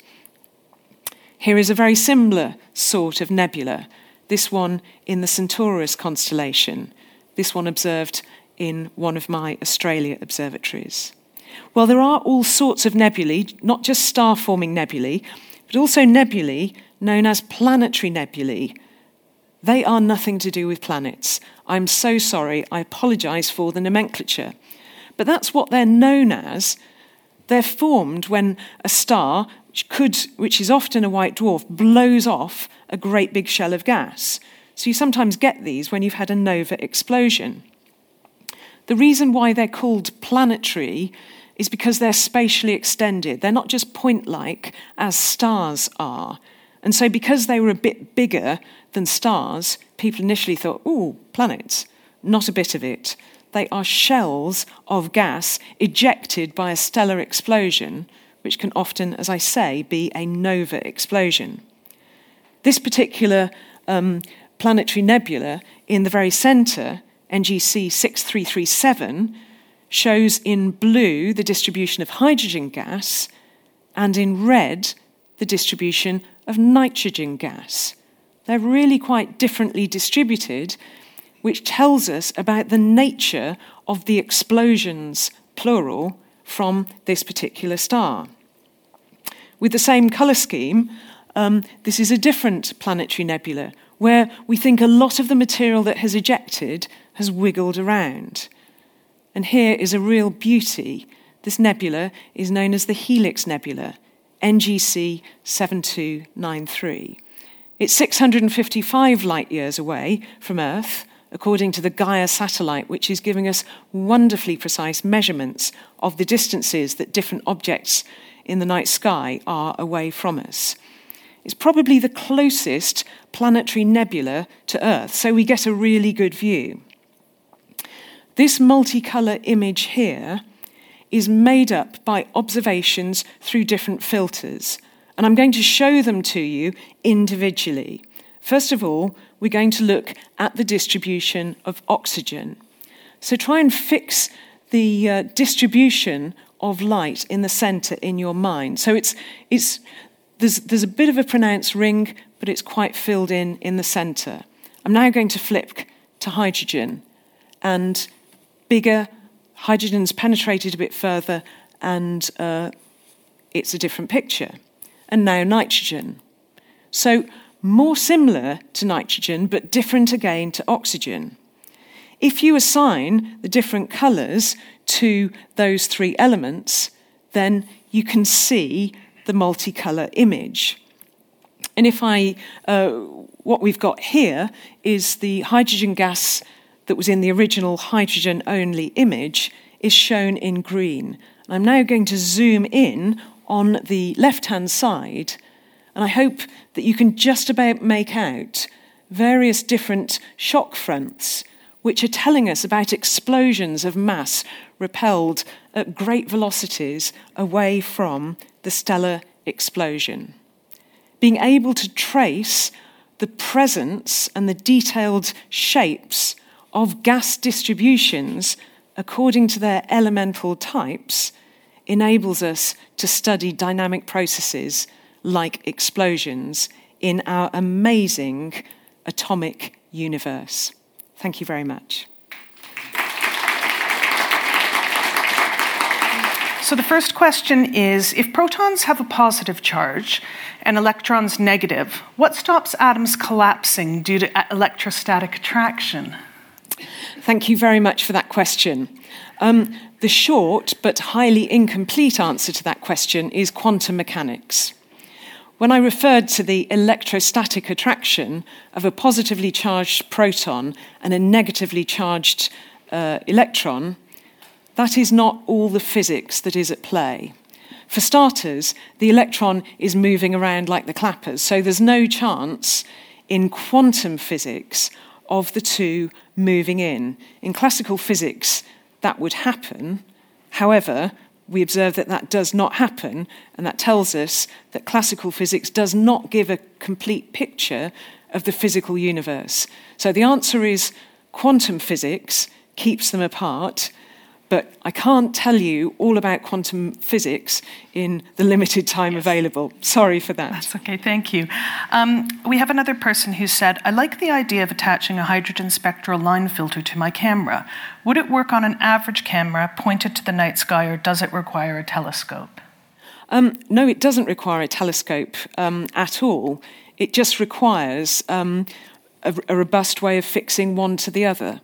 Here is a very similar sort of nebula, this one in the Centaurus constellation, this one observed in one of my Australia observatories. Well, there are all sorts of nebulae, not just star-forming nebulae, but also nebulae known as planetary nebulae. They are nothing to do with planets. I'm so sorry, I apologise for the nomenclature. But that's what they're known as. They're formed when a star Which, could, which is often a white dwarf, blows off a great big shell of gas. So you sometimes get these when you've had a nova explosion. The reason why they're called planetary is because they're spatially extended. They're not just point-like as stars are. And so because they were a bit bigger than stars, people initially thought, ooh, planets. Not a bit of it. They are shells of gas ejected by a stellar explosion, which can often, as I say, be a nova explosion. This particular um, planetary nebula in the very centre, N G C six three three seven, shows in blue the distribution of hydrogen gas and in red the distribution of nitrogen gas. They're really quite differently distributed, which tells us about the nature of the explosions, plural, from this particular star. With the same colour scheme, um, this is a different planetary nebula, where we think a lot of the material that has ejected has wiggled around. And here is a real beauty. This nebula is known as the Helix Nebula, N G C seven two nine three. It's six hundred fifty-five light-years away from Earth, according to the Gaia satellite, which is giving us wonderfully precise measurements of the distances that different objects in the night sky are away from us. It's probably the closest planetary nebula to Earth, so we get a really good view. This multicolour image here is made up by observations through different filters, and I'm going to show them to you individually. First of all, we're going to look at the distribution of oxygen. So try and fix the uh, distribution of light in the centre in your mind. So it's it's there's there's a bit of a pronounced ring, but it's quite filled in in the centre. I'm now going to flip to hydrogen, and bigger hydrogen's penetrated a bit further, and uh, it's a different picture. And now nitrogen. So more similar to nitrogen, but different again to oxygen. If you assign the different colours to those three elements, then you can see the multicolour image. And if I, uh, what we've got here is the hydrogen gas that was in the original hydrogen-only image is shown in green. And I'm now going to zoom in on the left-hand side, and I hope that you can just about make out various different shock fronts which are telling us about explosions of mass repelled at great velocities away from the stellar explosion. Being able to trace the presence and the detailed shapes of gas distributions according to their elemental types enables us to study dynamic processes like explosions in our amazing atomic universe. Thank you very much. So the first question is, if protons have a positive charge and electrons negative, what stops atoms collapsing due to electrostatic attraction? Thank you very much for that question. Um, the short but highly incomplete answer to that question is quantum mechanics. When I referred to the electrostatic attraction of a positively charged proton and a negatively charged uh, electron, that is not all the physics that is at play. For starters, the electron is moving around like the clappers, so there's no chance in quantum physics of the two moving in. In classical physics, that would happen. However, we observe that that does not happen, and that tells us that classical physics does not give a complete picture of the physical universe. So the answer is quantum physics keeps them apart, but I can't tell you all about quantum physics in the limited time yes. available. Sorry for that. That's okay, thank you. Um, we have another person who said, I like the idea of attaching a hydrogen spectral line filter to my camera. Would it work on an average camera pointed to the night sky, or does it require a telescope? Um, no, it doesn't require a telescope um, at all. It just requires um, a, a robust way of fixing one to the other.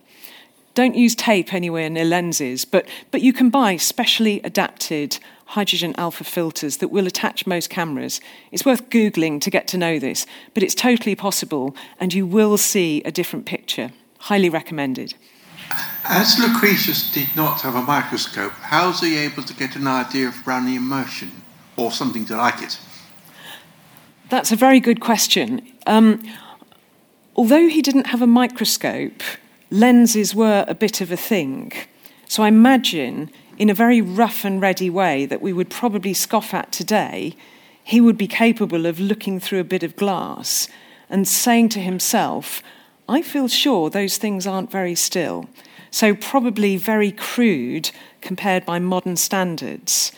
Don't use tape anywhere near lenses, but, but you can buy specially adapted hydrogen alpha filters that will attach most cameras. It's worth Googling to get to know this, but it's totally possible, and you will see a different picture. Highly recommended. As Lucretius did not have a microscope, how is he able to get an idea of Brownian motion, or something to like it? That's a very good question. Um, although he didn't have a microscope, lenses were a bit of a thing. So I imagine, in a very rough and ready way that we would probably scoff at today, he would be capable of looking through a bit of glass and saying to himself, I feel sure those things aren't very still. So probably very crude compared by modern standards.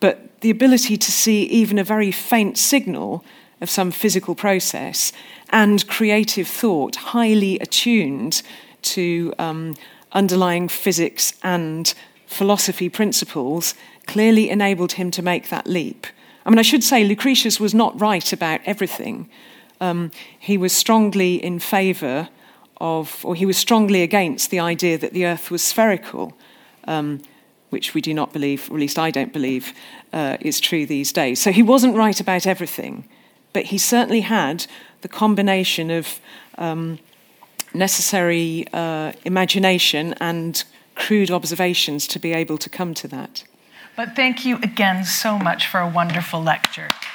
But the ability to see even a very faint signal of some physical process and creative thought highly attuned to um, underlying physics and philosophy principles clearly enabled him to make that leap. I mean, I should say Lucretius was not right about everything. Um, he was strongly in favour of, or he was strongly against the idea that the Earth was spherical, um, which we do not believe, or at least I don't believe, uh, is true these days. So he wasn't right about everything, but he certainly had the combination of Um, necessary uh, imagination and crude observations to be able to come to that. But thank you again so much for a wonderful lecture.